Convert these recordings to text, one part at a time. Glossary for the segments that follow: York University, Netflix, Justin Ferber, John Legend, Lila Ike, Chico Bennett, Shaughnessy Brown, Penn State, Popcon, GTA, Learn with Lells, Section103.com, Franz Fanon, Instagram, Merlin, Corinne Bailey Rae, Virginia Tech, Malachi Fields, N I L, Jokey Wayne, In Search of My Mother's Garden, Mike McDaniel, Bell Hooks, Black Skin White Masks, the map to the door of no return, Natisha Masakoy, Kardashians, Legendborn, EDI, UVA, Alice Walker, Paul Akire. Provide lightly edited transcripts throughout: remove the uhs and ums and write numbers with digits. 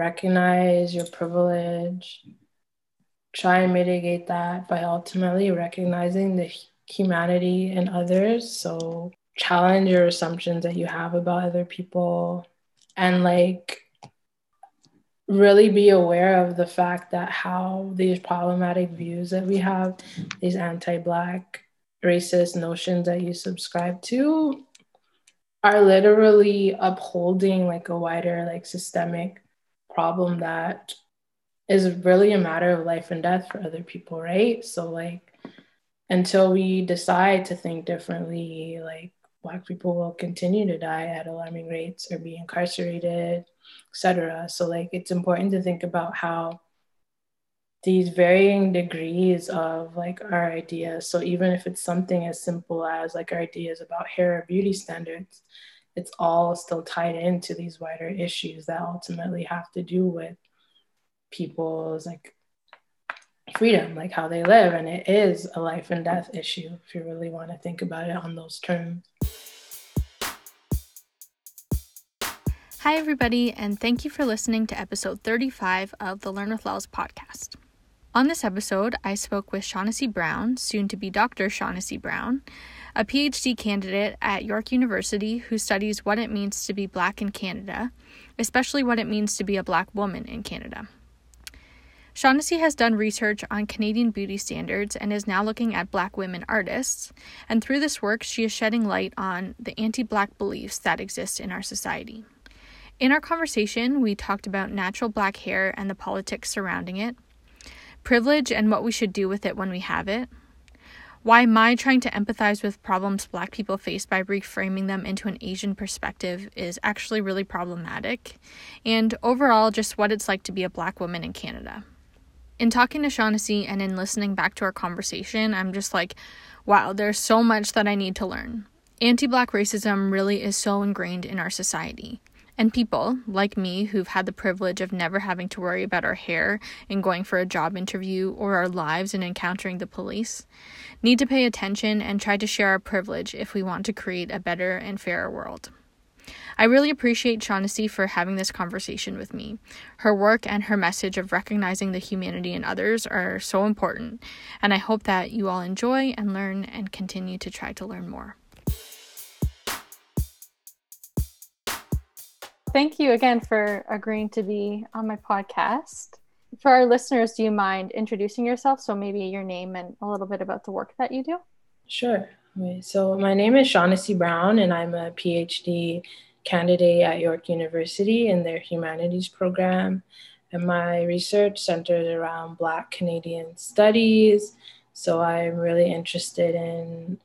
Recognize your privilege. Try and mitigate that by ultimately recognizing the humanity in others. So challenge your assumptions that you have about other people, and like really be aware of the fact that how these problematic views that we have, these anti-Black racist notions that you subscribe to, are literally upholding like a wider like systemic problem that is really a matter of life and death for other people, right? So like until we decide to think differently, like Black people will continue to die at alarming rates or be incarcerated, etc. So like it's important to think about how these varying degrees of like our ideas, so even if it's something as simple as like our ideas about hair or beauty standards, it's all still tied into these wider issues that ultimately have to do with people's like freedom, like how they live, and it is a life and death issue if you really want to think about it on those terms. Hi everybody, and thank you for listening to episode 35 of the Learn with Lells podcast. On this episode, I spoke with Shaughnessy Brown, soon to be Dr. Shaughnessy Brown, a PhD candidate at York University who studies what it means to be Black in Canada, especially what it means to be a Black woman in Canada. Shaughnessy has done research on Canadian beauty standards and is now looking at Black women artists, and through this work, she is shedding light on the anti-Black beliefs that exist in our society. In our conversation, we talked about natural Black hair and the politics surrounding it, privilege and what we should do with it when we have it, why my trying to empathize with problems Black people face by reframing them into an Asian perspective is actually really problematic, and overall just what it's like to be a Black woman in Canada. In talking to Shaughnessy and in listening back to our conversation, I'm just like, wow, there's so much that I need to learn. Anti-Black racism really is so ingrained in our society. And people, like me, who've had the privilege of never having to worry about our hair in going for a job interview or our lives in encountering the police, need to pay attention and try to share our privilege if we want to create a better and fairer world. I really appreciate Shaughnessy for having this conversation with me. Her work and her message of recognizing the humanity in others are so important, and I hope that you all enjoy and learn and continue to try to learn more. Thank you again for agreeing to be on my podcast. For our listeners, do you mind introducing yourself? So maybe your name and a little bit about the work that you do. Sure. So my name is Shaughnessy Brown, and I'm a PhD candidate at York University in their humanities program. And my research centers around Black Canadian studies. So I'm really interested in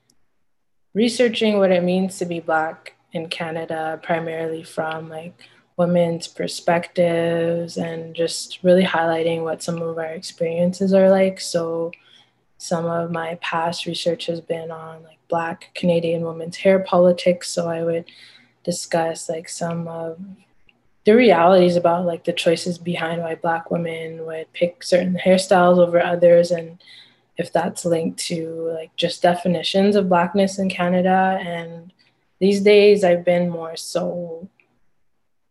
researching what it means to be Black in Canada, primarily from like women's perspectives, and just really highlighting what some of our experiences are like. So some of my past research has been on like Black Canadian women's hair politics. So I would discuss like some of the realities about like the choices behind why Black women would pick certain hairstyles over others, and if that's linked to like just definitions of Blackness in Canada. And these days, I've been more so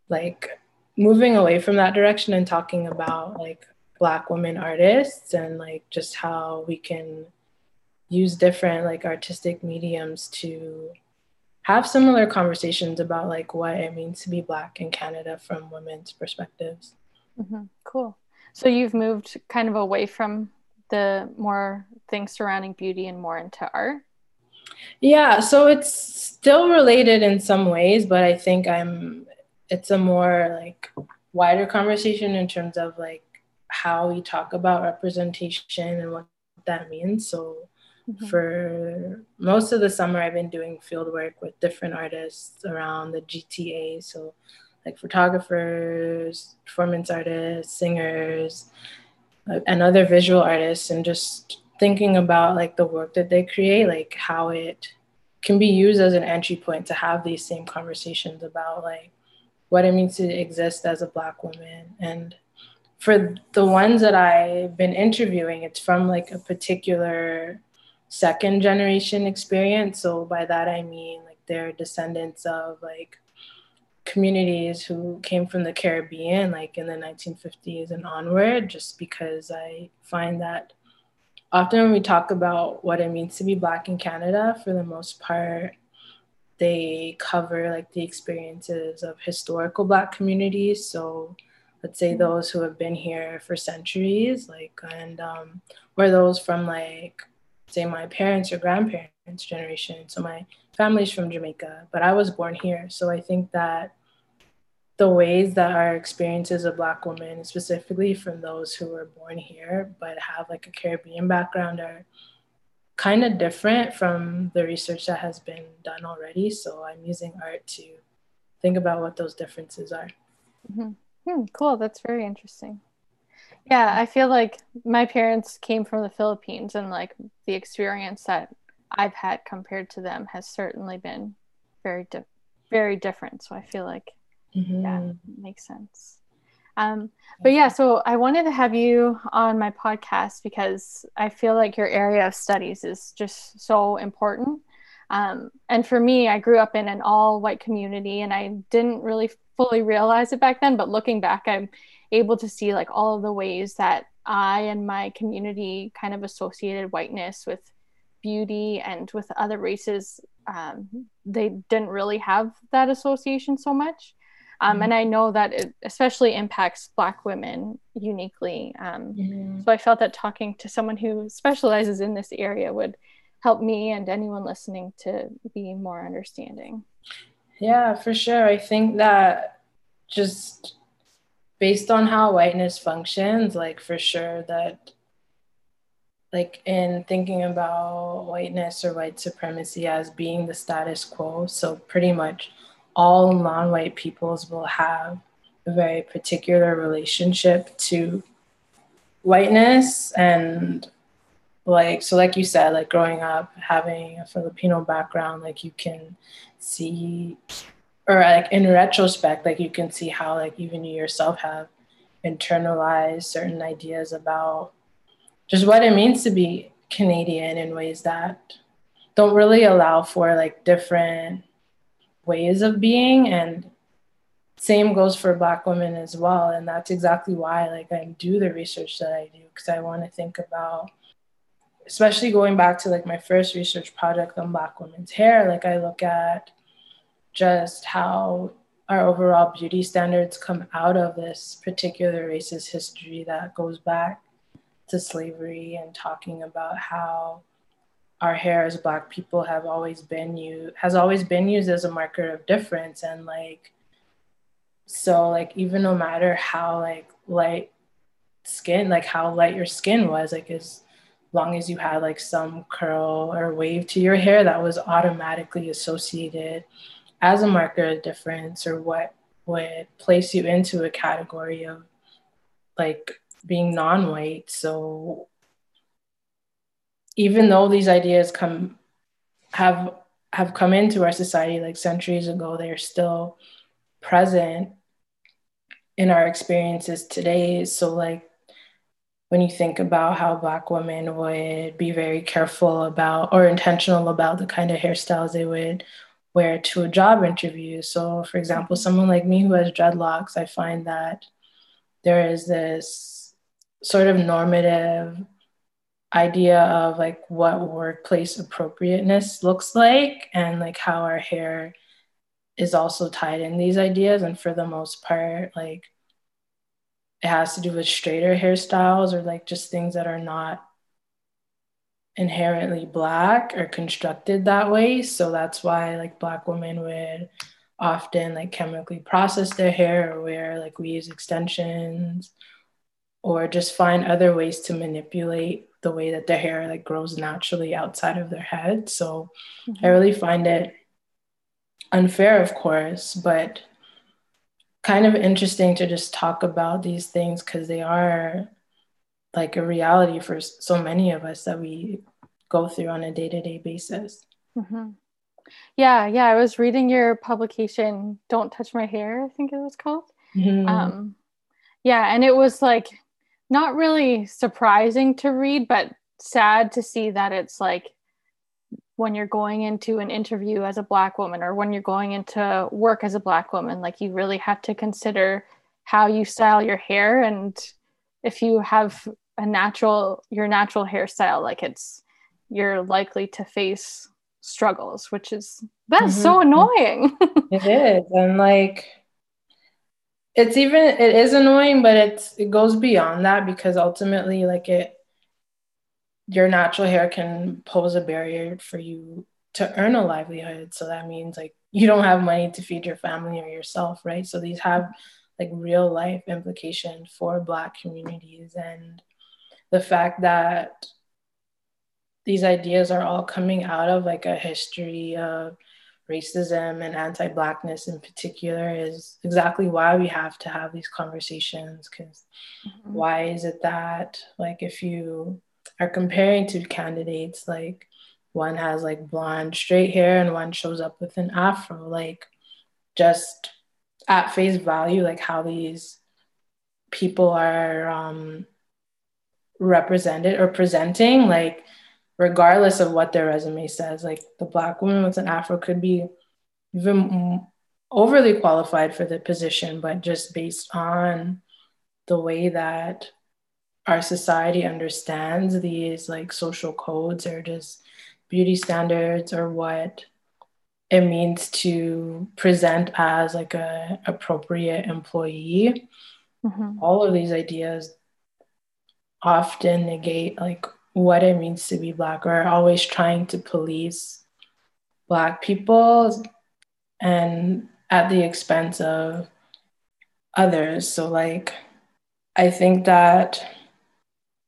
like moving away from that direction and talking about like Black women artists, and like just how we can use different like artistic mediums to have similar conversations about like what it means to be Black in Canada from women's perspectives. Mm-hmm. Cool. So you've moved kind of away from the more things surrounding beauty and more into art? Yeah, so it's still related in some ways, but I think it's a more like wider conversation in terms of like how we talk about representation and what that means. So mm-hmm. for most of the summer, I've been doing field work with different artists around the GTA. So like photographers, performance artists, singers, and other visual artists, and just thinking about like the work that they create, like how it can be used as an entry point to have these same conversations about like what it means to exist as a Black woman. And for the ones that I've been interviewing, it's from like a particular second generation experience. So by that, I mean like they're descendants of like communities who came from the Caribbean, like in the 1950s and onward, just because I find that often when we talk about what it means to be Black in Canada, for the most part, they cover like the experiences of historical Black communities. So let's say those who have been here for centuries, like, and were those from like, say my parents or grandparents' generation. So my family's from Jamaica, but I was born here. So I think that the ways that our experiences of Black women, specifically from those who were born here, but have like a Caribbean background, are kind of different from the research that has been done already. So I'm using art to think about what those differences are. Mm-hmm. Cool, that's very interesting. Yeah, I feel like my parents came from the Philippines, and like the experience that I've had compared to them has certainly been very different. So I feel like that makes sense. But yeah, so I wanted to have you on my podcast because I feel like your area of studies is just so important. And for me, I grew up in an all-white community, and I didn't really fully realize it back then. But looking back, I'm able to see like all of the ways that I and my community kind of associated whiteness with beauty and with other races. They didn't really have that association so much. And I know that it especially impacts Black women uniquely. So I felt that talking to someone who specializes in this area would help me and anyone listening to be more understanding. Yeah, for sure. I think that just based on how whiteness functions, like for sure that like in thinking about whiteness or white supremacy as being the status quo, so pretty much all non-white peoples will have a very particular relationship to whiteness. And like, so like you said, like growing up, having a Filipino background, like you can see, or like in retrospect, like you can see how like even you yourself have internalized certain ideas about just what it means to be Canadian in ways that don't really allow for like different ways of being. And same goes for Black women as well. And that's exactly why like I do the research that I do, because I want to think about, especially going back to like my first research project on Black women's hair, like I look at just how our overall beauty standards come out of this particular racist history that goes back to slavery, and talking about how our hair as Black people has always been used as a marker of difference. And like, so like, even no matter how like light skin, like how light your skin was, like as long as you had like some curl or wave to your hair, that was automatically associated as a marker of difference, or what would place you into a category of like being non-white. So even though these ideas have come into our society like centuries ago, they're still present in our experiences today. So like when you think about how Black women would be very careful about or intentional about the kind of hairstyles they would wear to a job interview. So for example, someone like me who has dreadlocks, I find that there is this sort of normative idea of like what workplace appropriateness looks like, and like how our hair is also tied in these ideas. And for the most part, like it has to do with straighter hairstyles, or like just things that are not inherently Black or constructed that way. So that's why like Black women would often like chemically process their hair, or wear like we use extensions, or just find other ways to manipulate the way that their hair like grows naturally outside of their head. So I really find it unfair, of course, but kind of interesting to just talk about these things, because they are like a reality for so many of us that we go through on a day-to-day basis. Yeah. I was reading your publication, Don't Touch My Hair, I think it was called. And it was like, not really surprising to read, but sad to see that it's like when you're going into an interview as a Black woman or when you're going into work as a Black woman, like you really have to consider how you style your hair. And if you have your natural hairstyle, like you're likely to face struggles, which is, that's mm-hmm. so annoying. It is. And like, it is annoying, but it goes beyond that, because ultimately like your natural hair can pose a barrier for you to earn a livelihood. So that means like you don't have money to feed your family or yourself, right? So these have like real life implications for Black communities, and the fact that these ideas are all coming out of like a history of racism and anti-Blackness in particular is exactly why we have to have these conversations. Because mm-hmm. why is it that like if you are comparing two candidates, like one has like blonde straight hair and one shows up with an afro, like just at face value, like how these people are represented or presenting, like regardless of what their resume says, like the Black woman with an afro could be even overly qualified for the position, but just based on the way that our society understands these like social codes or just beauty standards or what it means to present as like a appropriate employee, mm-hmm. all of these ideas often negate like what it means to be Black, or always trying to police Black people and at the expense of others. So like, I think that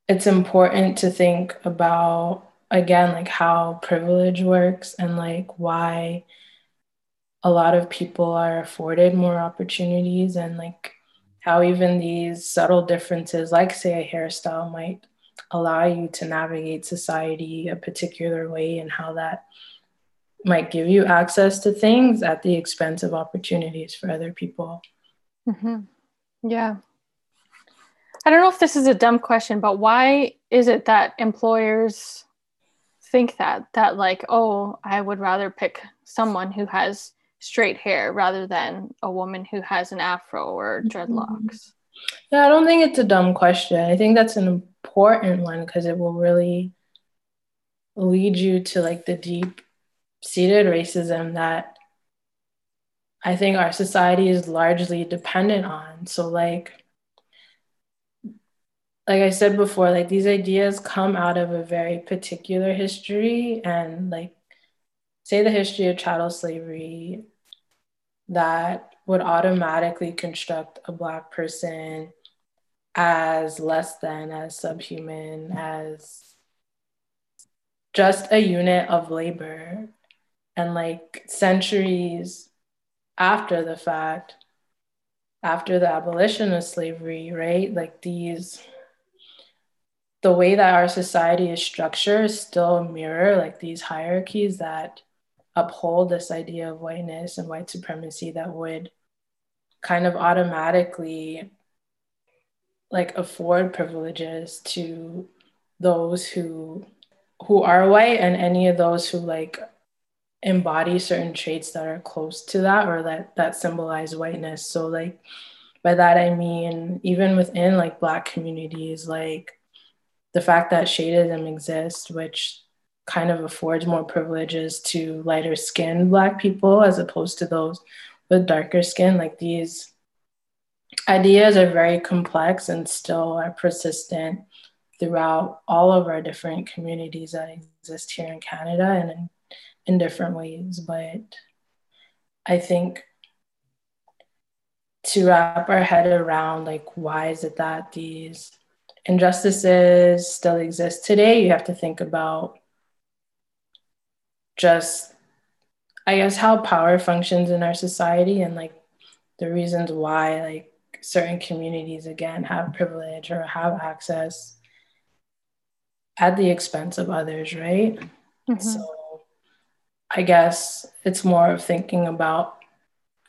it's important to think about, again, like how privilege works and like why a lot of people are afforded more opportunities, and like how even these subtle differences, like say a hairstyle, might allow you to navigate society a particular way, and how that might give you access to things at the expense of opportunities for other people. Mm-hmm. Yeah. I don't know if this is a dumb question, but why is it that employers think that like, oh, I would rather pick someone who has straight hair rather than a woman who has an afro or dreadlocks? Yeah, I don't think it's a dumb question. I think that's an important one because it will really lead you to like the deep-seated racism that I think our society is largely dependent on. So like I said before, like these ideas come out of a very particular history, and like say the history of chattel slavery that would automatically construct a Black person as less than, as subhuman, as just a unit of labor. And like centuries after the fact, after the abolition of slavery, right? Like the way that our society is structured still mirror like these hierarchies that uphold this idea of whiteness and white supremacy that would kind of automatically like afford privileges to those who are white, and any of those who like embody certain traits that are close to that or that symbolize whiteness. So like by that I mean even within like Black communities, like the fact that shadeism exists, which kind of affords more privileges to lighter skinned Black people as opposed to those with darker skin. Like these ideas are very complex and still are persistent throughout all of our different communities that exist here in Canada and in different ways. But I think to wrap our head around like why is it that these injustices still exist today, you have to think about just, I guess, how power functions in our society and like the reasons why like certain communities again have privilege or have access at the expense of others, right? Mm-hmm. So I guess it's more of thinking about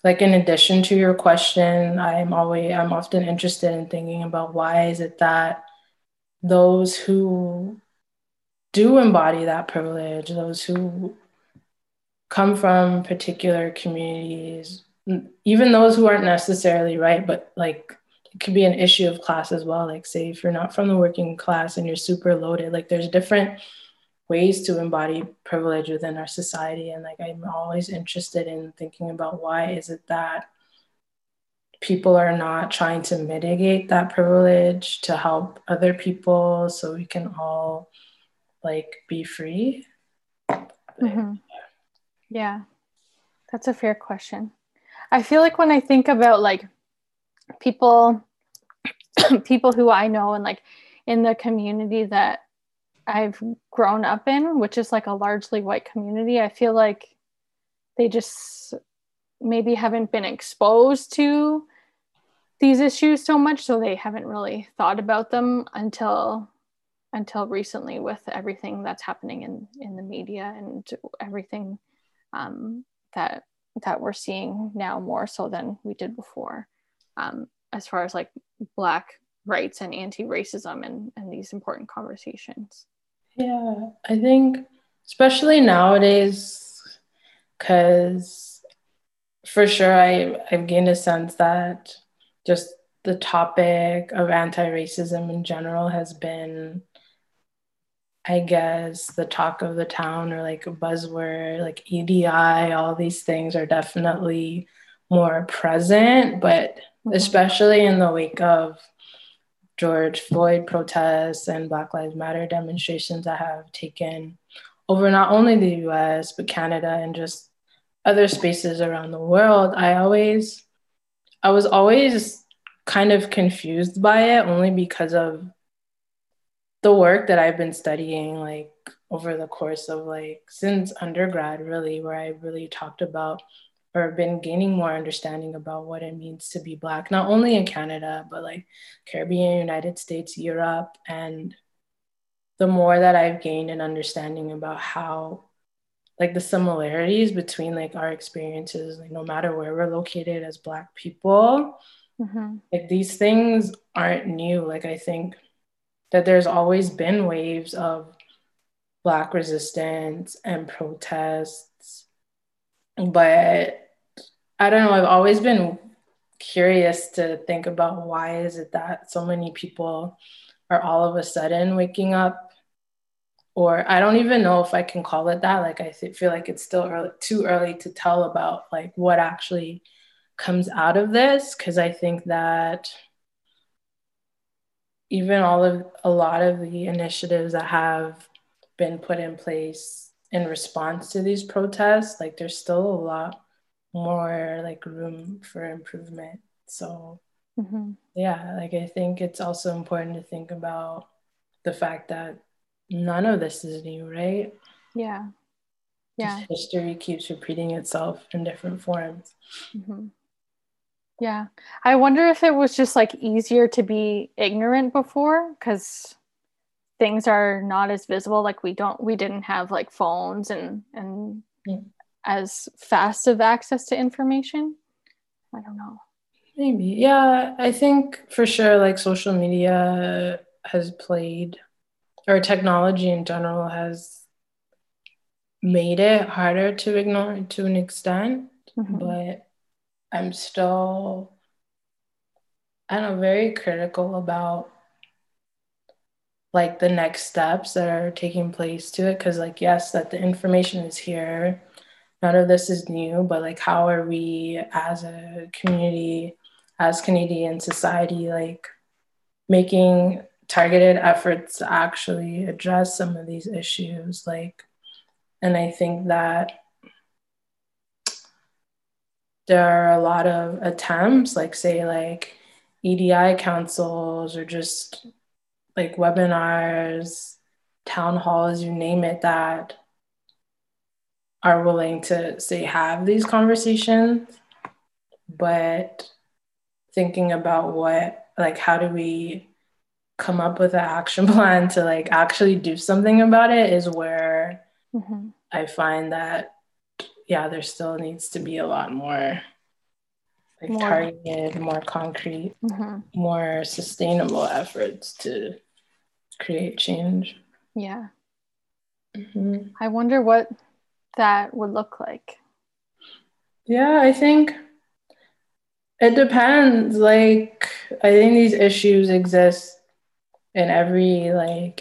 like, in addition to your question, I'm often interested in thinking about why is it that those who do embody that privilege, those who come from particular communities, even those who aren't necessarily white, but like it could be an issue of class as well. Like say if you're not from the working class and you're super loaded, like there's different ways to embody privilege within our society. And like, I'm always interested in thinking about why is it that people are not trying to mitigate that privilege to help other people so we can all like be free. Mm-hmm. Yeah, that's a fair question. I feel like when I think about like people who I know and like in the community that I've grown up in, which is like a largely white community, I feel like they just maybe haven't been exposed to these issues so much, so they haven't really thought about them until recently with everything that's happening in the media and everything that we're seeing now more so than we did before, as far as like Black rights and anti-racism and these important conversations. Yeah, I think especially nowadays, because for sure I've gained a sense that just the topic of anti-racism in general has been, I guess, the talk of the town or like a buzzword, like EDI, all these things are definitely more present, but especially in the wake of George Floyd protests and Black Lives Matter demonstrations that have taken over not only the US, but Canada and just other spaces around the world, I was always kind of confused by it only because of the work that I've been studying like over the course of like since undergrad really, where I really talked about or been gaining more understanding about what it means to be Black, not only in Canada, but like Caribbean, United States, Europe. And the more that I've gained an understanding about how like the similarities between like our experiences, like no matter where we're located as Black people, mm-hmm. like these things aren't new. Like I think that there's always been waves of Black resistance and protests, but I don't know, I've always been curious to think about why is it that so many people are all of a sudden waking up, or I don't even know if I can call it that. Like I feel like it's still too early to tell about like what actually comes out of this, because I think that even a lot of the initiatives that have been put in place in response to these protests, like there's still a lot more like room for improvement. So mm-hmm. yeah, like I think it's also important to think about the fact that none of this is new, right? Yeah. Yeah. Just history keeps repeating itself in different forms. Mm-hmm. Yeah. I wonder if it was just like easier to be ignorant before, because things are not as visible. Like we didn't have like phones and yeah. as fast of access to information. I don't know. Maybe. Yeah. I think for sure like social media has played, or technology in general has made it harder to ignore to an extent, mm-hmm. but I'm still, I don't know, very critical about like the next steps that are taking place to it. Cause like, yes, that the information is here. None of this is new, but like, how are we as a community, as Canadian society, like making targeted efforts to actually address some of these issues? Like, and I think that there are a lot of attempts, like say like EDI councils or just like webinars, town halls, you name it, that are willing to say, have these conversations, but thinking about what, like, how do we come up with an action plan to like actually do something about it is where mm-hmm. I find that yeah, there still needs to be a lot more like more targeted, more concrete, mm-hmm. more sustainable efforts to create change. Yeah. Mm-hmm. I wonder what that would look like. Yeah, I think it depends. Like, I think these issues exist in every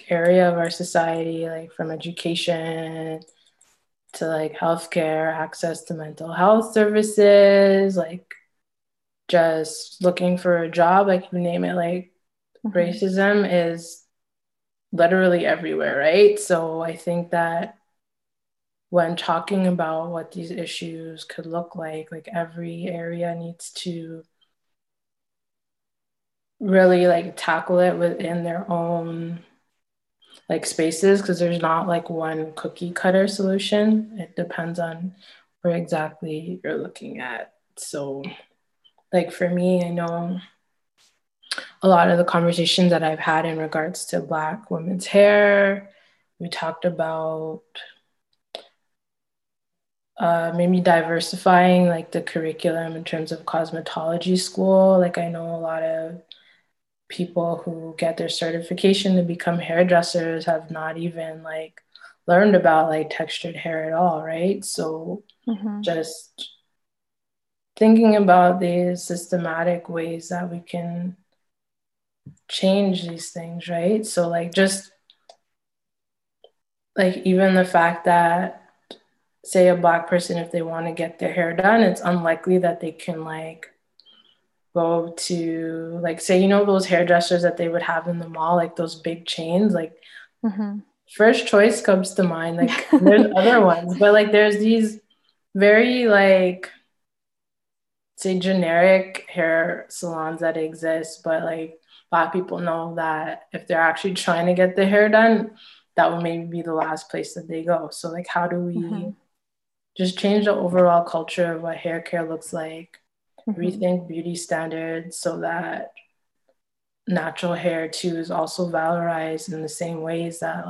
area of our society, from education to healthcare, access to mental health services, just looking for a job, you name it. Mm-hmm. Racism is literally everywhere, right? So I think that when talking about what these issues could look like every area needs to really tackle it within their own spaces, because there's not one cookie cutter solution. It depends on where exactly you're looking at. So for me, I know a lot of the conversations that I've had in regards to Black women's hair, we talked about maybe diversifying the curriculum in terms of cosmetology school. I know a lot of people who get their certification to become hairdressers have not even learned about textured hair at all, right? So mm-hmm. just thinking about these systematic ways that we can change these things, right? So even the fact that, say, a Black person, if they want to get their hair done, it's unlikely that they can go to say, those hairdressers that they would have in the mall, those big chains, mm-hmm. First Choice comes to mind. There's other ones, but there's these very say generic hair salons that exist, but Black people know that if they're actually trying to get their hair done, that would maybe be the last place that they go. So how do we mm-hmm. just change the overall culture of what hair care looks like, mm-hmm. rethink beauty standards so that natural hair too is also valorized in the same ways that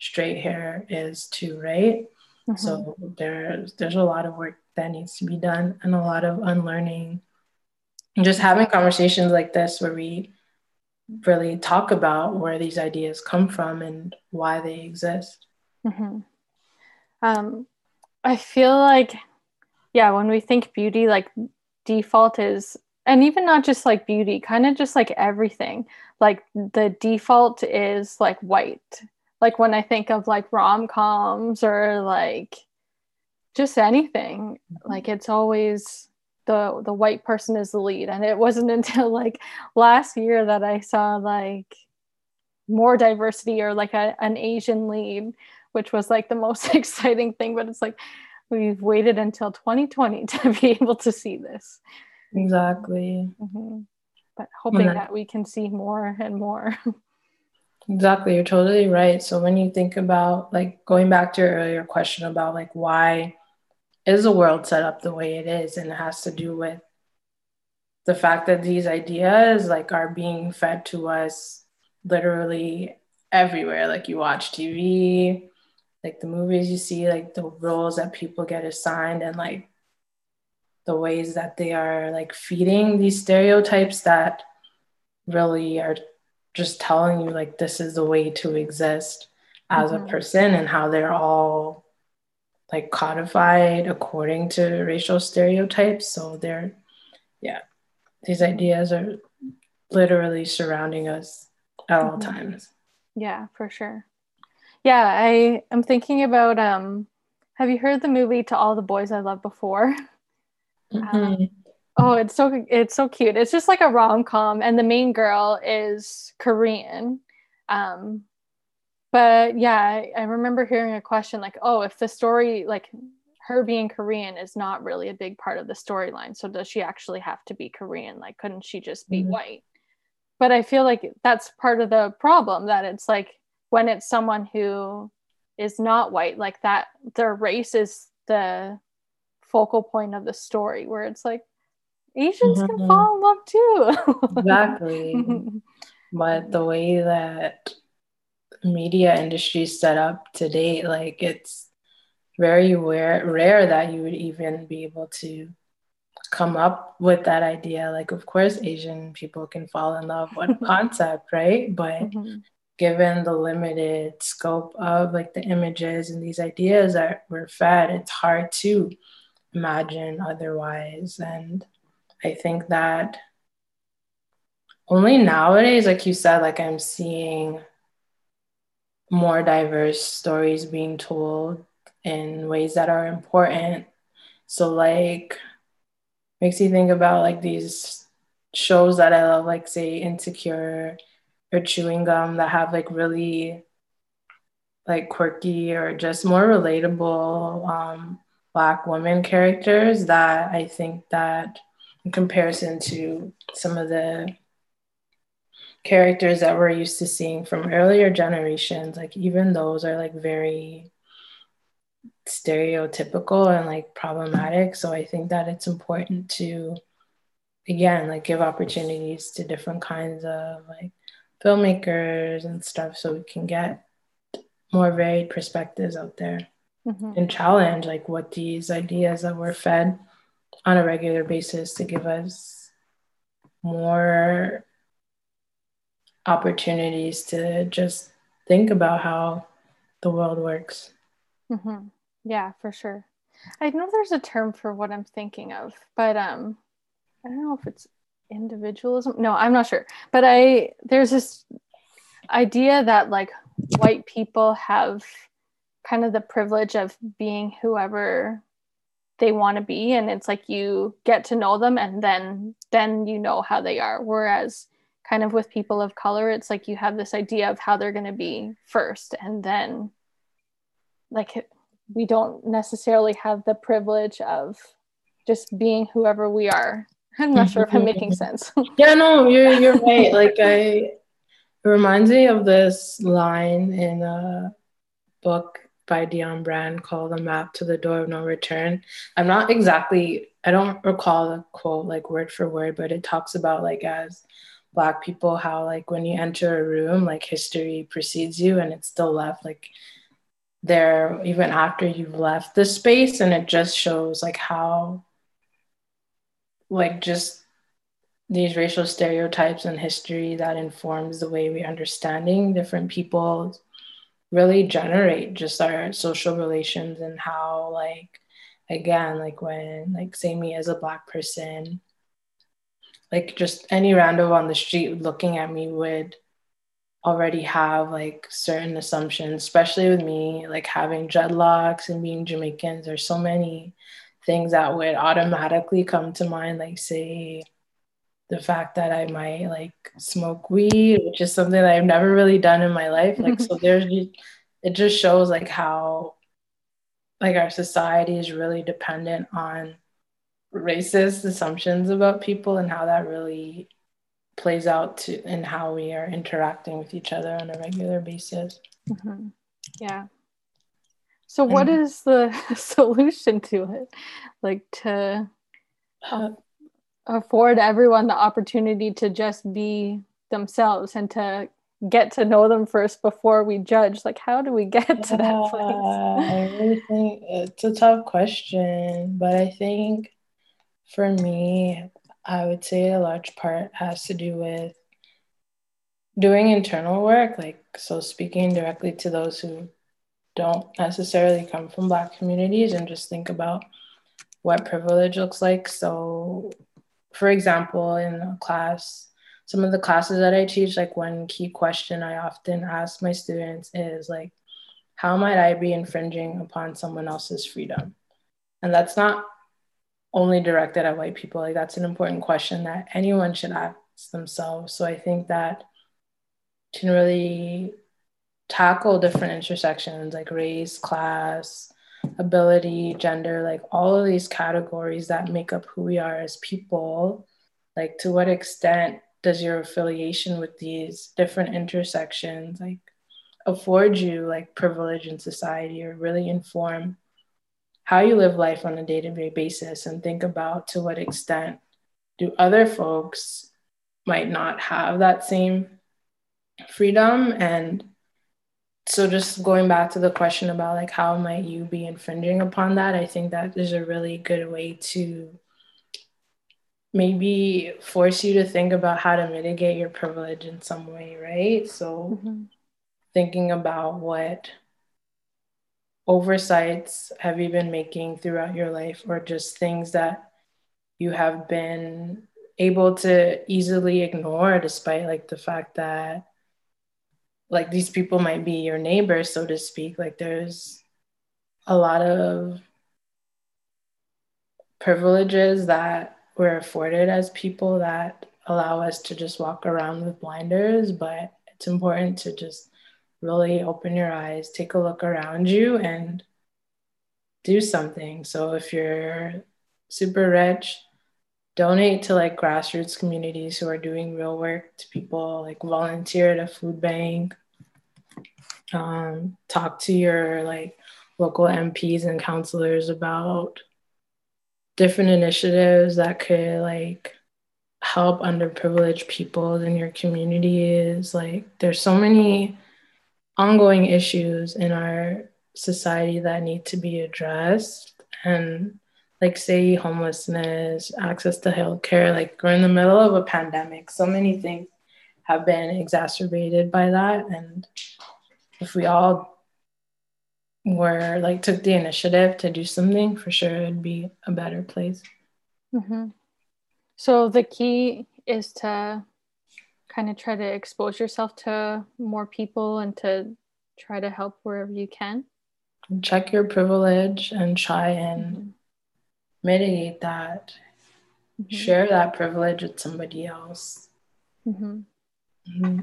straight hair is too, right? Mm-hmm. So there's a lot of work that needs to be done and a lot of unlearning, and just having conversations like this where we really talk about where these ideas come from and why they exist. Mm-hmm. I feel when we think beauty, default is, and even not just beauty, kind of just everything, the default is white. When I think of rom-coms or just anything, it's always the white person is the lead. And it wasn't until last year that I saw more diversity or an Asian lead, which was the most exciting thing. But it's we've waited until 2020 to be able to see this. Exactly. Mm-hmm. But hoping that we can see more and more. Exactly, you're totally right. So when you think about going back to your earlier question about why is the world set up the way it is, and it has to do with the fact that these ideas are being fed to us literally everywhere. You watch TV, the movies you see, the roles that people get assigned, and the ways that they are feeding these stereotypes that really are just telling you this is the way to exist as mm-hmm. a person, and how they're all codified according to racial stereotypes. So these ideas are literally surrounding us at all mm-hmm. times. Yeah, for sure. Yeah, I am thinking about, have you heard the movie To All the Boys I Loved Before? Mm-hmm. Oh, it's so cute. It's just a rom-com, and the main girl is Korean. But yeah, I remember hearing a question if the story, her being Korean is not really a big part of the storyline, so does she actually have to be Korean? Couldn't she just be mm-hmm. white? But I feel that's part of the problem, that it's when it's someone who is not white, that their race is the focal point of the story, where it's Asians mm-hmm. can fall in love too. Exactly. But the way that media industry set up to date, it's very rare that you would even be able to come up with that idea. Of course Asian people can fall in love, what concept, right? But mm-hmm. given the limited scope of like the images and these ideas that we're fed, it's hard to imagine otherwise. And I think that only nowadays, like you said, like I'm seeing more diverse stories being told in ways that are important. So like, makes you think about like these shows that I love, like say Insecure or Chewing Gum, that have like really like quirky or just more relatable Black women characters that I think that in comparison to some of the characters that we're used to seeing from earlier generations, like even those are like very stereotypical and like problematic. So I think that it's important to, again, like give opportunities to different kinds of like filmmakers and stuff so we can get more varied perspectives out there and challenge like what these ideas that we're fed on a regular basis to give us more opportunities to just think about how the world works. Mm-hmm. Yeah, for sure. I know there's a term for what I'm thinking of, but I don't know if it's individualism. No, I'm not sure. But there's this idea that like white people have kind of the privilege of being whoever they want to be, and it's like you get to know them and then you know how they are, whereas kind of with people of color, it's like you have this idea of how they're going to be first, and then like we don't necessarily have the privilege of just being whoever we are. I'm not sure if I'm making sense. Yeah, no, you're right. Like it reminds me of this line in a book by Dion Brand called The Map to the Door of No Return. I don't recall the quote like word for word, but it talks about like as Black people, how like when you enter a room, like history precedes you and it's still left like there even after you've left the space. And it just shows like how like just these racial stereotypes and history that informs the way we understanding different people really generate just our social relations, and how like, again, like when like say me as a Black person, like just any rando on the street looking at me would already have like certain assumptions, especially with me like having dreadlocks and being Jamaican. There's so many things that would automatically come to mind, like say the fact that I might like smoke weed, which is something that I've never really done in my life. Like so it just shows like how like our society is really dependent on racist assumptions about people, and how that really plays out to in how we are interacting with each other on a regular basis. Mm-hmm. Yeah. So what is the solution to it? Like to afford everyone the opportunity to just be themselves and to get to know them first before we judge. Like, how do we get to that place? I really think it's a tough question, but I think for me, I would say a large part has to do with doing internal work, like so speaking directly to those who don't necessarily come from Black communities, and just think about what privilege looks like. So for example, in a class, some of the classes that I teach, like one key question I often ask my students is like, how might I be infringing upon someone else's freedom? And that's not only directed at white people. Like that's an important question that anyone should ask themselves. So I think that can really tackle different intersections like race, class, ability, gender, like all of these categories that make up who we are as people. Like to what extent does your affiliation with these different intersections like afford you like privilege in society, or really inform how you live life on a day-to-day basis? And think about to what extent do other folks might not have that same freedom. And so just going back to the question about like, how might you be infringing upon that? I think that is a really good way to maybe force you to think about how to mitigate your privilege in some way, right? So thinking about what oversights have you been making throughout your life, or just things that you have been able to easily ignore, despite like the fact that like these people might be your neighbors, so to speak. Like there's a lot of privileges that we're afforded as people that allow us to just walk around with blinders, but it's important to just really open your eyes, take a look around you, and do something. So if you're super rich, donate to like grassroots communities who are doing real work to people, like volunteer at a food bank, talk to your like local MPs and counselors about different initiatives that could like help underprivileged people in your communities. Like there's so many ongoing issues in our society that need to be addressed, and like say homelessness, access to healthcare. Like we're in the middle of a pandemic. So many things have been exacerbated by that. And if we all were like took the initiative to do something, for sure it'd be a better place. Mm-hmm. So the key is to kind of try to expose yourself to more people and to try to help wherever you can. Check your privilege and try and mm-hmm. mitigate that, mm-hmm. share that privilege with somebody else. Mm-hmm. Mm-hmm.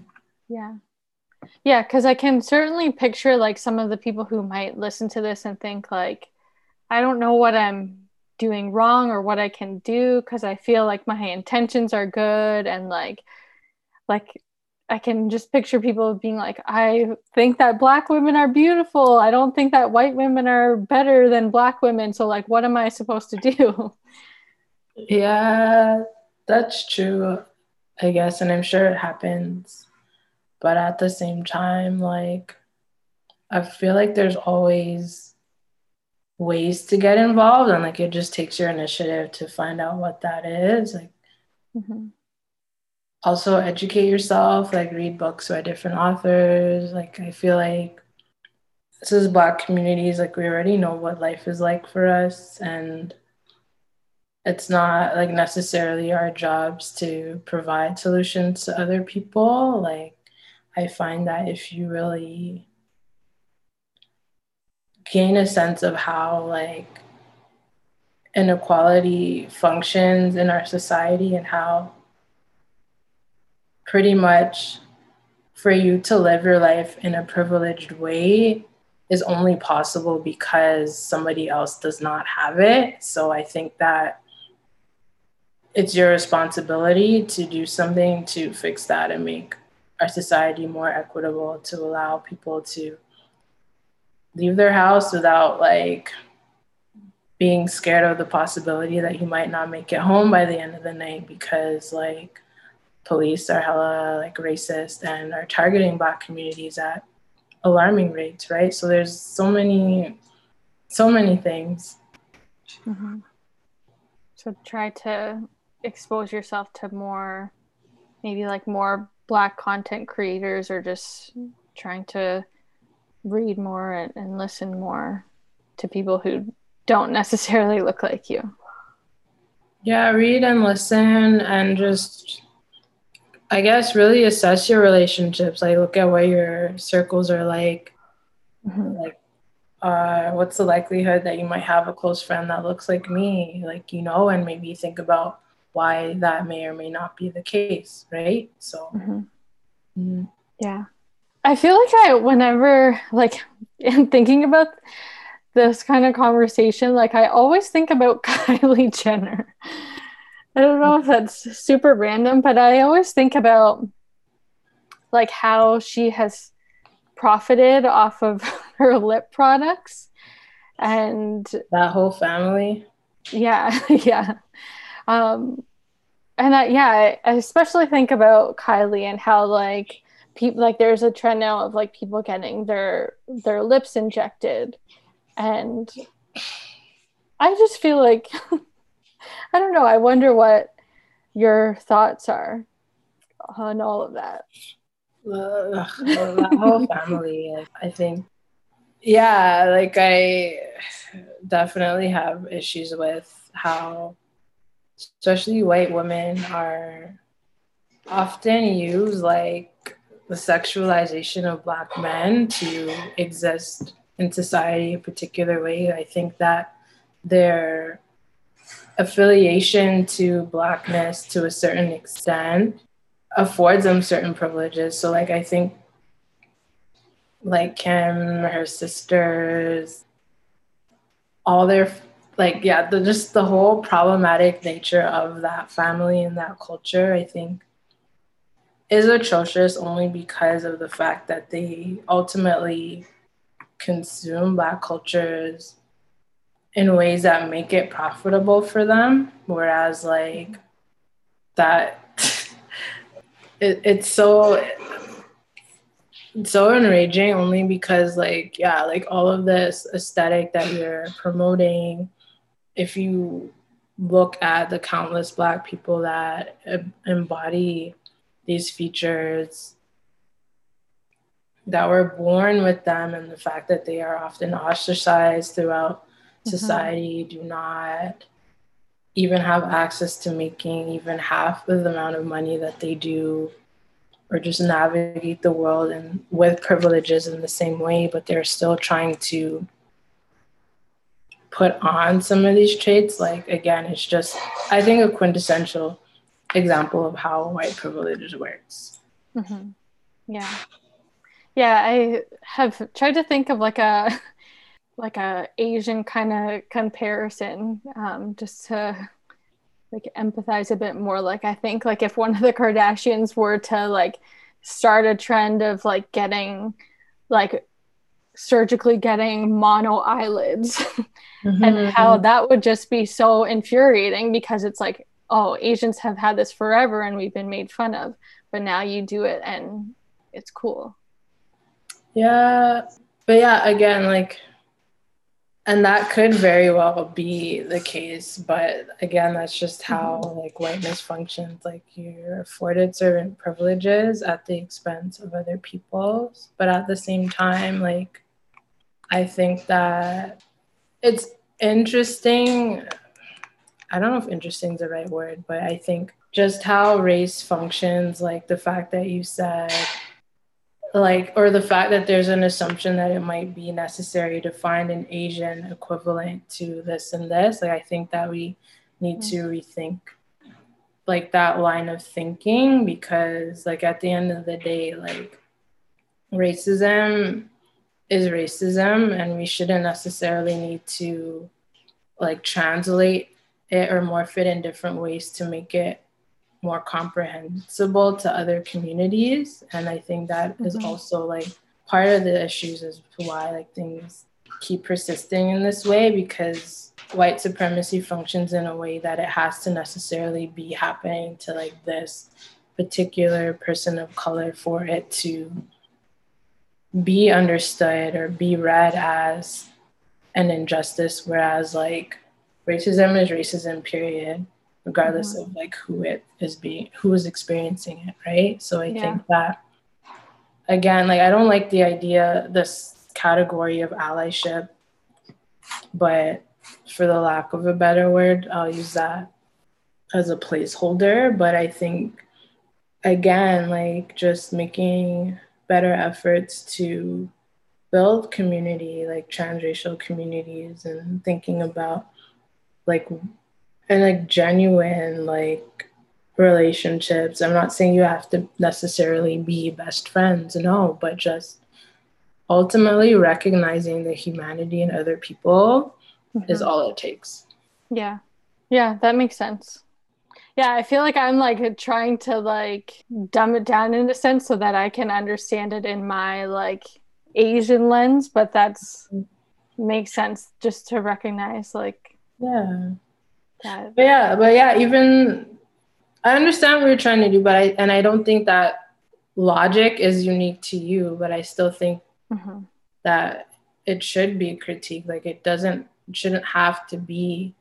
Yeah, because I can certainly picture like some of the people who might listen to this and think like, I don't know what I'm doing wrong or what I can do, because I feel like my intentions are good, and like I can just picture people being like, I think that Black women are beautiful. I don't think that white women are better than Black women. So like, what am I supposed to do? Yeah, that's true, I guess. And I'm sure it happens. But at the same time, like, I feel like there's always ways to get involved. And like, it just takes your initiative to find out what that is. Like, mm-hmm. Also educate yourself, like read books by different authors. Like I feel like this is Black communities, like we already know what life is like for us, and it's not like necessarily our jobs to provide solutions to other people. Like I find that if you really gain a sense of how like inequality functions in our society, and how pretty much for you to live your life in a privileged way is only possible because somebody else does not have it. So I think that it's your responsibility to do something to fix that and make our society more equitable, to allow people to leave their house without like being scared of the possibility that you might not make it home by the end of the night, because like police are hella like racist and are targeting Black communities at alarming rates, right? So there's so many things. Mm-hmm. So try to expose yourself to more, maybe like more Black content creators, or just trying to read more and listen more to people who don't necessarily look like you. Yeah, read and listen, and just I guess really assess your relationships. Like look at what your circles are like. Mm-hmm. Like, what's the likelihood that you might have a close friend that looks like me? Like, you know, and maybe think about why that may or may not be the case, right? So, mm-hmm. Mm-hmm. Yeah, I feel like whenever like I'm thinking about this kind of conversation, like I always think about Kylie Jenner. I don't know if that's super random, but I always think about like how she has profited off of her lip products and that whole family. Yeah. I especially think about Kylie and how like people, like there's a trend now of like people getting their lips injected, and I just feel like I don't know. I wonder what your thoughts are on all of that. my whole family, I think. Yeah, like I definitely have issues with how especially white women are often use like the sexualization of Black men to exist in society in a particular way. I think that their affiliation to Blackness to a certain extent affords them certain privileges. So like I think like Kim, her sisters, all their like, yeah, just the whole problematic nature of that family and that culture, I think, is atrocious only because of the fact that they ultimately consume Black cultures in ways that make it profitable for them. Whereas like that, it's so enraging only because like, yeah, like all of this aesthetic that you're promoting, if you look at the countless Black people that embody these features that were born with them, and the fact that they are often ostracized throughout society, do not even have access to making even half of the amount of money that they do, or just navigate the world and with privileges in the same way, but they're still trying to put on some of these traits. Like, again, it's just, I think, a quintessential example of how white privilege works. Mm-hmm. Yeah. Yeah, I have tried to think of like a Asian kind of comparison, just to like empathize a bit more. Like, I think like if one of the Kardashians were to like start a trend of like getting like surgically getting mono eyelids, mm-hmm, and how that would just be so infuriating, because it's like, oh, Asians have had this forever and we've been made fun of, but now you do it and it's cool. Yeah. But yeah, again, like, and that could very well be the case. But again, that's just how like whiteness functions. Like, you're afforded certain privileges at the expense of other people. But at the same time, like, I think that it's interesting. I don't know if interesting is the right word, but I think just how race functions, like the fact that you said, like, or the fact that there's an assumption that it might be necessary to find an Asian equivalent to this and this. Like, I think that we need to rethink like that line of thinking, because like at the end of the day, like racism is racism, and we shouldn't necessarily need to like translate it or morph it in different ways to make it more comprehensible to other communities. And I think that is also like part of the issues as to why like things keep persisting in this way, because white supremacy functions in a way that it has to necessarily be happening to like this particular person of color for it to be understood or be read as an injustice. Whereas like racism is racism, period, regardless of like who is experiencing it, right? So I think that, again, like I don't like the idea, this category of allyship, but for the lack of a better word, I'll use that as a placeholder. But I think, again, like just making better efforts to build community, like transracial communities, and thinking about like, and like genuine like relationships. I'm not saying you have to necessarily be best friends, no, but just ultimately recognizing the humanity in other people is all it takes. Yeah. Yeah, that makes sense. Yeah, I feel like I'm like trying to like dumb it down in a sense so that I can understand it in my like Asian lens, but that's makes sense just to recognize like, yeah. But yeah, even I understand what you're trying to do, but I don't think that logic is unique to you, but I still think that it should be critiqued. Like it shouldn't have to be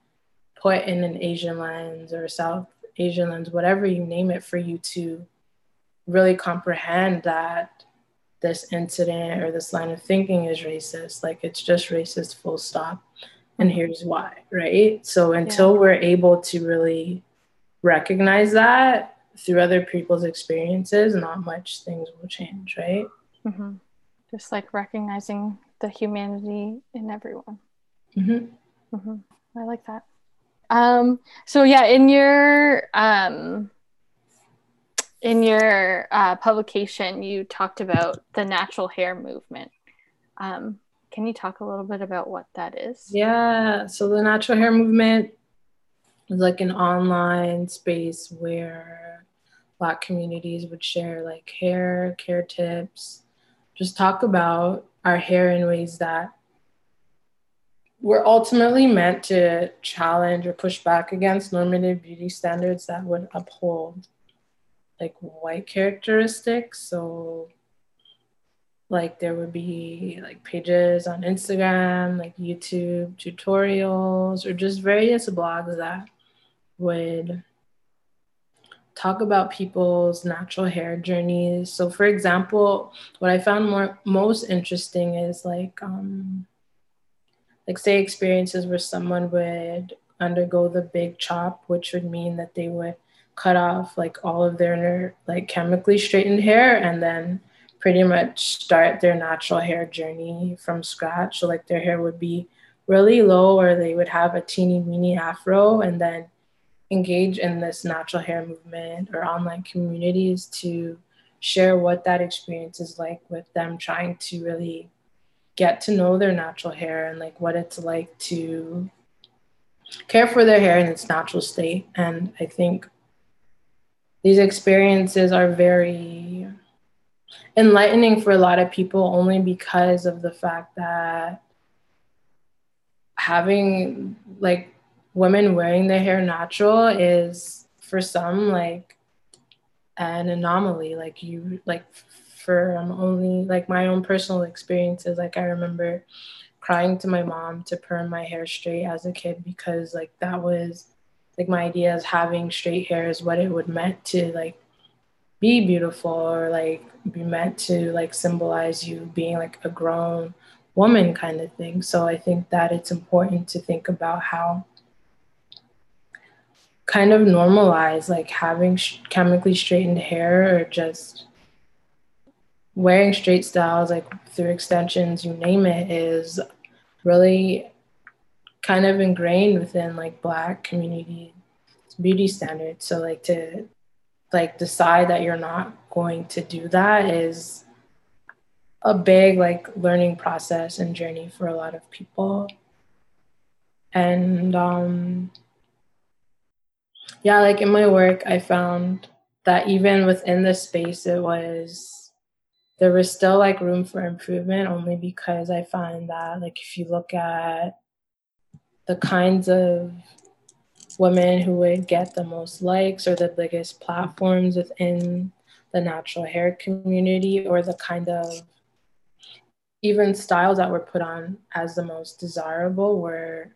put in an Asian lens or South Asian lens, whatever you name it, for you to really comprehend that this incident or this line of thinking is racist. Like, it's just racist, full stop. And here's why, right? So until we're able to really recognize that through other people's experiences, not much things will change, right? Mm-hmm. Just like recognizing the humanity in everyone. Mm-hmm. Mm-hmm. I like that. So yeah, in your publication, you talked about the natural hair movement. Can you talk a little bit about what that is? Yeah, so the natural hair movement is like an online space where Black communities would share like hair care tips, just talk about our hair in ways that were ultimately meant to challenge or push back against normative beauty standards that would uphold like white characteristics. So like there would be like pages on Instagram, like YouTube tutorials, or just various blogs that would talk about people's natural hair journeys. So for example, what I found most interesting is like say experiences where someone would undergo the big chop, which would mean that they would cut off like all of their like chemically straightened hair and then pretty much start their natural hair journey from scratch. So like their hair would be really low, or they would have a teeny weeny afro, and then engage in this natural hair movement or online communities to share what that experience is like, with them trying to really get to know their natural hair and like what it's like to care for their hair in its natural state. And I think these experiences are very enlightening for a lot of people, only because of the fact that having like women wearing their hair natural is for some like an anomaly. Like you, like for only like my own personal experiences, like I remember crying to my mom to perm my hair straight as a kid, because like that was like my idea of having straight hair is what it would meant to like be beautiful, or like be meant to like symbolize you being like a grown woman kind of thing. So I think that it's important to think about how kind of normalize like having chemically straightened hair, or just wearing straight styles like through extensions, you name it, is really kind of ingrained within like Black community beauty standards. So like to like decide that you're not going to do that is a big like learning process and journey for a lot of people. And yeah, like in my work, I found that even within this space, there was still like room for improvement, only because I find that like if you look at the kinds of women who would get the most likes or the biggest platforms within the natural hair community, or the kind of even styles that were put on as the most desirable, were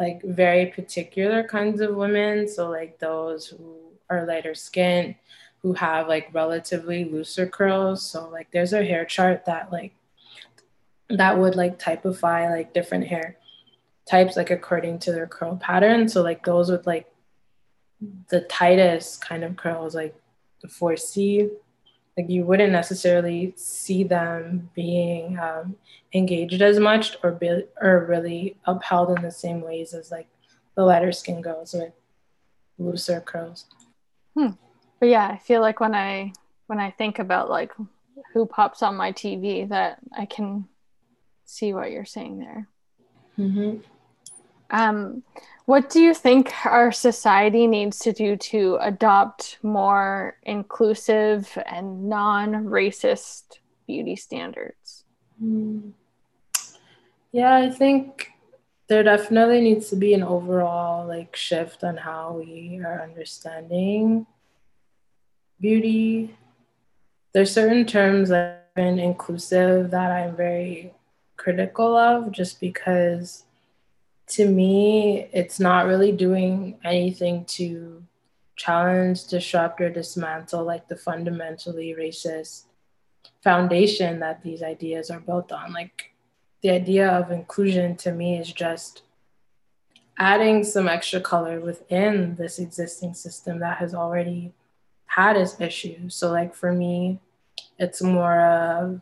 like very particular kinds of women. So like those who are lighter skinned, who have like relatively looser curls. So like there's a hair chart that would like typify like different hair types like according to their curl pattern. So like those with like the tightest kind of curls, like the 4C, like you wouldn't necessarily see them being engaged as much or really upheld in the same ways as like the lighter skin girls with looser curls. But yeah, I feel like when I think about like who pops on my TV, that I can see what you're saying there. Mm-hmm. What do you think our society needs to do to adopt more inclusive and non-racist beauty standards? Yeah, I think there definitely needs to be an overall like shift on how we are understanding beauty. There's certain terms that have been inclusive that I'm very critical of, just because to me it's not really doing anything to challenge, disrupt, or dismantle like the fundamentally racist foundation that these ideas are built on. Like the idea of inclusion to me is just adding some extra color within this existing system that has already had its issues. So like for me, it's more of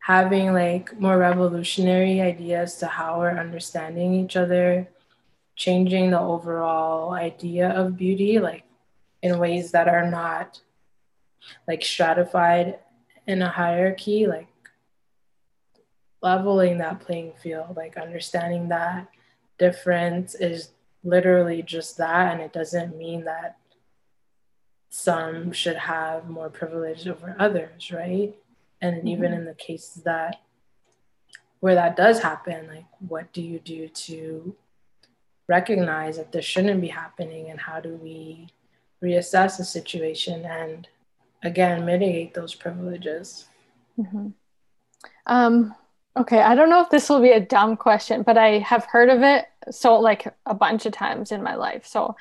having like more revolutionary ideas to how we're understanding each other, changing the overall idea of beauty, like in ways that are not like stratified in a hierarchy, like leveling that playing field, like understanding that difference is literally just that, and it doesn't mean that some should have more privilege over others, right? And even in the cases that where that does happen, like what do you do to recognize that this shouldn't be happening, and how do we reassess the situation and again mitigate those privileges? Mm-hmm. Okay, I don't know if this will be a dumb question, but I have heard of it so like a bunch of times in my life. So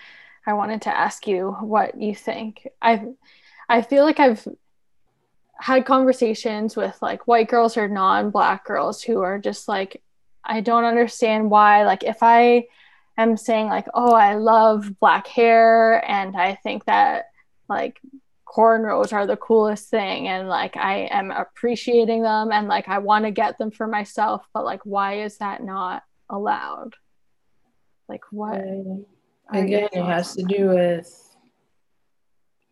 I wanted to ask you what you think. I feel like I've had conversations with like white girls or non-Black girls who are just like, I don't understand why, like if I am saying like, oh, I love Black hair and I think that like cornrows are the coolest thing and like I am appreciating them and like I want to get them for myself, but like why is that not allowed? Like what? Again, it has to do with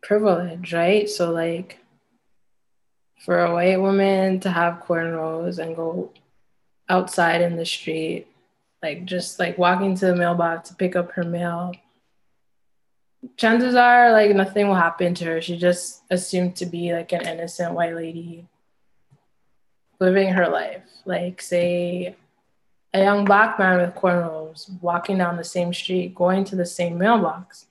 privilege, right? So like for a white woman to have cornrows and go outside in the street, like just like walking to the mailbox to pick up her mail, chances are like nothing will happen to her. She just assumed to be like an innocent white lady living her life. Like say a young Black man with cornrows walking down the same street, going to the same mailbox.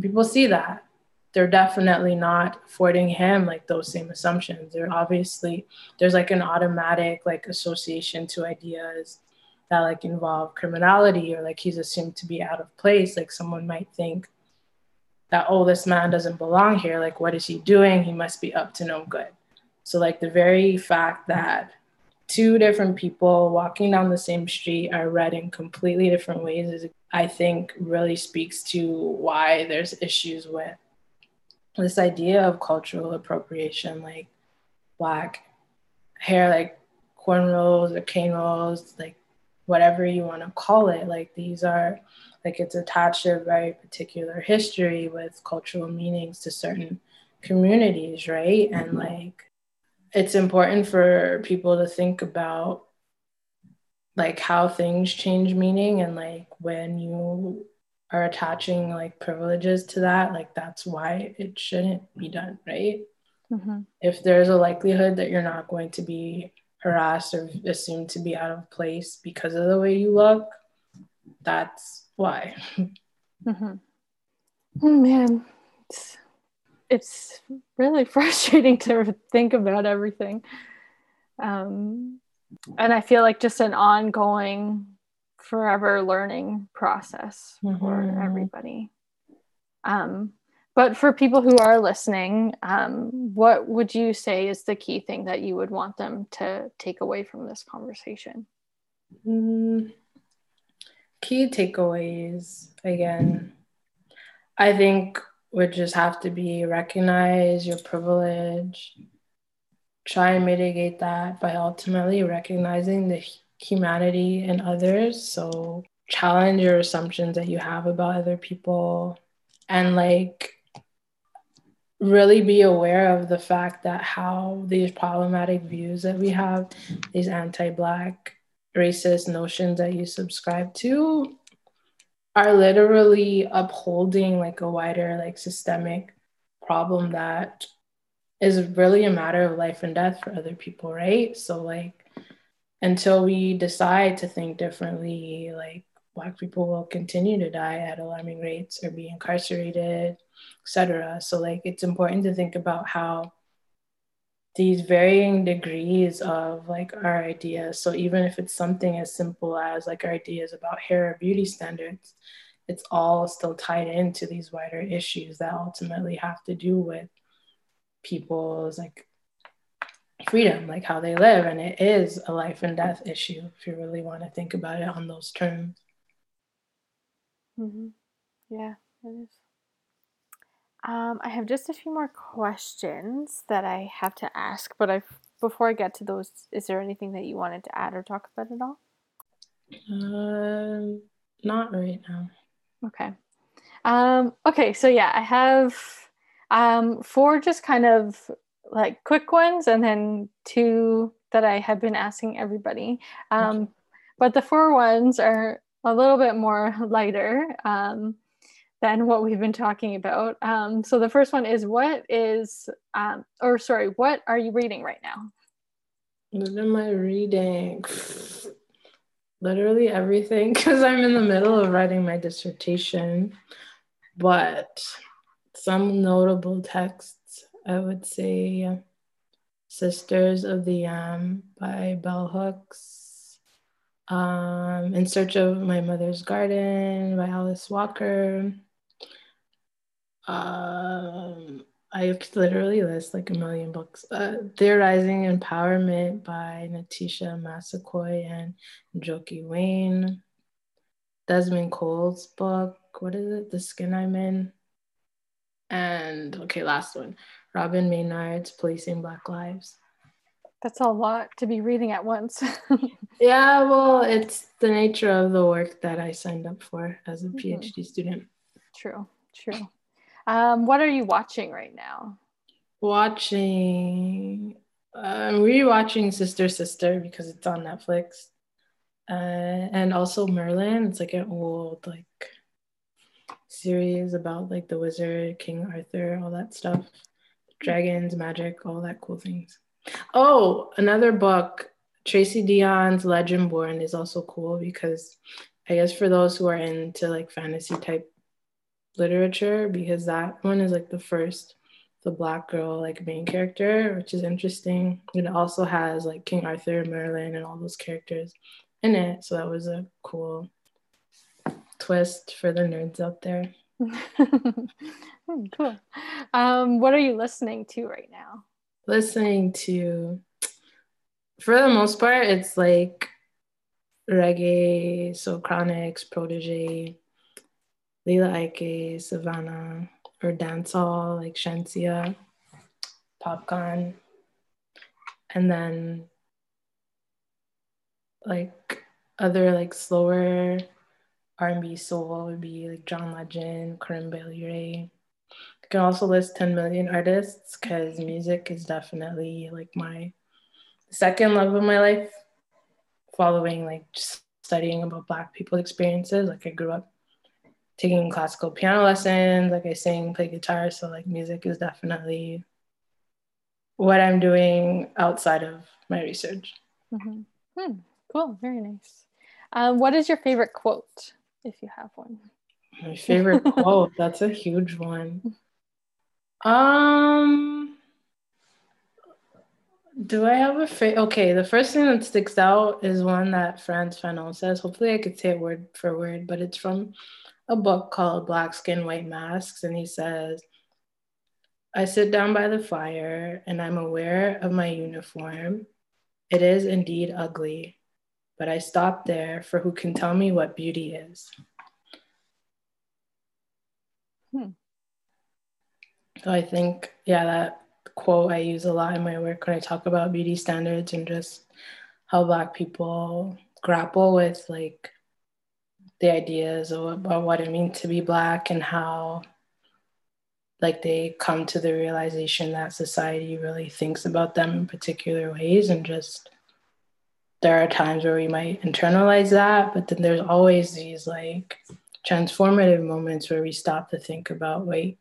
People see that. They're definitely not affording him like those same assumptions. They're obviously, there's like an automatic like association to ideas that like involve criminality, or like he's assumed to be out of place. Like someone might think that, oh, this man doesn't belong here. Like, what is he doing? He must be up to no good. So like the very fact that two different people walking down the same street are read in completely different ways is, I think, really speaks to why there's issues with this idea of cultural appropriation, like Black hair, like cornrows or cane rolls, like whatever you want to call it. Like these are, like it's attached to a very particular history with cultural meanings to certain communities, right? And like, it's important for people to think about like how things change meaning, and like when you are attaching like privileges to that, like that's why it shouldn't be done, right? Mm-hmm. If there's a likelihood that you're not going to be harassed or assumed to be out of place because of the way you look, that's why. Mm-hmm. Oh man, it's really frustrating to think about everything. And I feel like just an ongoing forever learning process for everybody. But for people who are listening, what would you say is the key thing that you would want them to take away from this conversation? Key takeaways, again, I think would just have to be recognize your privilege, try and mitigate that by ultimately recognizing the humanity in others. So challenge your assumptions that you have about other people, and like really be aware of the fact that how these problematic views that we have, these anti-Black racist notions that you subscribe to, are literally upholding like a wider like systemic problem that is really a matter of life and death for other people, right? So like until we decide to think differently, like Black people will continue to die at alarming rates or be incarcerated, etc. So like it's important to think about how these varying degrees of like our ideas, so even if it's something as simple as like our ideas about hair or beauty standards, it's all still tied into these wider issues that ultimately have to do with people's like freedom, like how they live. And it is a life and death issue if you really want to think about it on those terms. Mm-hmm. Yeah, it is. I have just a few more questions that I have to ask, but before I get to those, is there anything that you wanted to add or talk about at all? Not right now. Okay. Okay, so yeah, I have four just kind of like quick ones, and then two that I have been asking everybody. Okay. But the four ones are a little bit more lighter than what we've been talking about. So the first one is, what are you reading right now? What am I reading? Literally everything, because I'm in the middle of writing my dissertation, but some notable texts, I would say Sisters of the Yam by Bell Hooks, In Search of My Mother's Garden by Alice Walker. I literally list like a million books. Theorizing Empowerment by Natisha Masakoy and Jokey Wayne. Desmond Cole's book, what is it? The Skin I'm In. And okay, last one. Robin Maynard's Policing Black Lives. That's a lot to be reading at once. Yeah, well, it's the nature of the work that I signed up for as a PhD student. True. What are you watching right now? I'm rewatching Sister because it's on Netflix, and also Merlin. It's like an old like series about like the wizard, King Arthur, all that stuff, dragons, magic, all that cool things. Oh, another book, Tracy Dion's Legendborn is also cool because I guess for those who are into like fantasy type literature, because that one is like the Black girl like main character, which is interesting. It also has like King Arthur, Merlin, and all those characters in it, so that was a cool twist for the nerds out there. Cool. What are you listening to right now? For the most part, it's like reggae, so Chronic's, Protégé, Lila Ike, Savannah, or dancehall, like Shantia, Popcon. And then like other like slower R&B soul would be like John Legend, Corinne Bailey Rae. You can also list 10 million artists because music is definitely like my second love of my life, following like just studying about Black people's experiences. Like I grew up taking classical piano lessons, like I sing, play guitar, so like music is definitely what I'm doing outside of my research. Mm-hmm. Cool, very nice. What is your favorite quote, if you have one? My favorite quote, that's a huge one. Do I have a favorite? Okay, the first thing that sticks out is one that Franz Fanon says. Hopefully I could say it word for word, but it's from a book called Black Skin White Masks, and he says, "I sit down by the fire and I'm aware of my uniform. It is indeed ugly, but I stop there, for who can tell me what beauty is?" So I think, yeah, that quote I use a lot in my work when I talk about beauty standards and just how Black people grapple with like the ideas about what it means to be Black and how like they come to the realization that society really thinks about them in particular ways, and just there are times where we might internalize that, but then there's always these like transformative moments where we stop to think about, wait,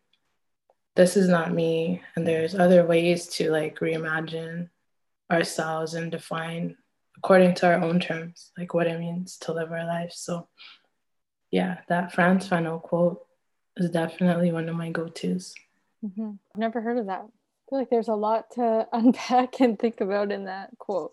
this is not me, and there's other ways to like reimagine ourselves and define according to our own terms like what it means to live our lives. So yeah, that Franz Fanon quote is definitely one of my go-tos. Mm-hmm. I've never heard of that. I feel like there's a lot to unpack and think about in that quote.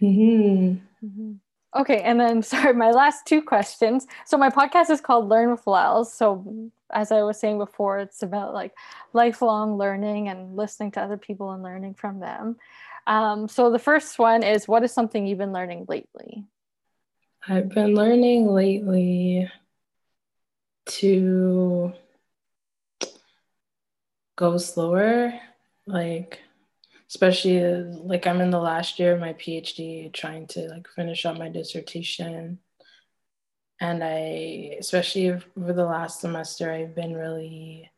Mm-hmm. Mm-hmm. Okay, and then, sorry, my last two questions. So my podcast is called Learn with Lells. So as I was saying before, it's about like lifelong learning and listening to other people and learning from them. So the first one is, what is something you've been learning lately? I've been learning lately to go slower, like, especially like I'm in the last year of my PhD, trying to like finish up my dissertation. And I, especially over the last semester, I've been really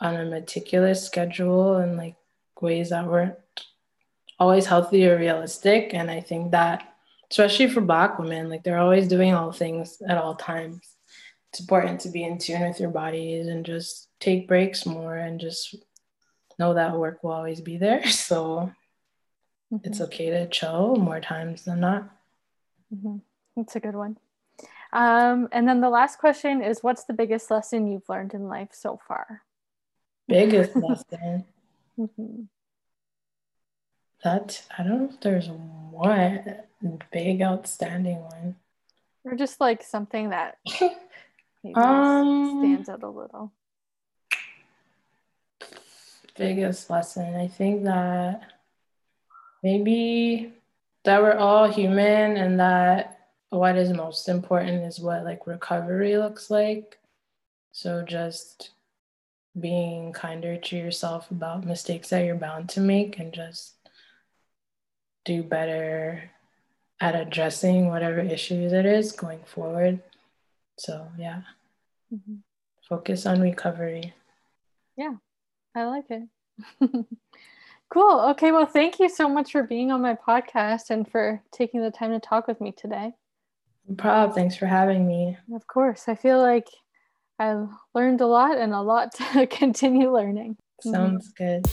on a meticulous schedule and like ways that weren't always healthy or realistic. And I think that, especially for Black women, like they're always doing all things at all times. It's important to be in tune with your bodies and just take breaks more and just know that work will always be there. So it's okay to chill more times than not. Mm-hmm. That's a good one. And then the last question is, what's the biggest lesson you've learned in life so far? Biggest lesson? Mm-hmm. That, I don't know if there's one big outstanding one. Or just like something that maybe stands out a little. Biggest lesson, I think that maybe that we're all human and that what is most important is what like recovery looks like. So just being kinder to yourself about mistakes that you're bound to make and just do better at addressing whatever issues it is going forward. So yeah, focus on recovery. Yeah, I like it. Cool. Okay, well, thank you so much for being on my podcast and for taking the time to talk with me today. No problem. Thanks for having me. Of course. I feel like I've learned a lot and a lot to continue learning. Sounds good.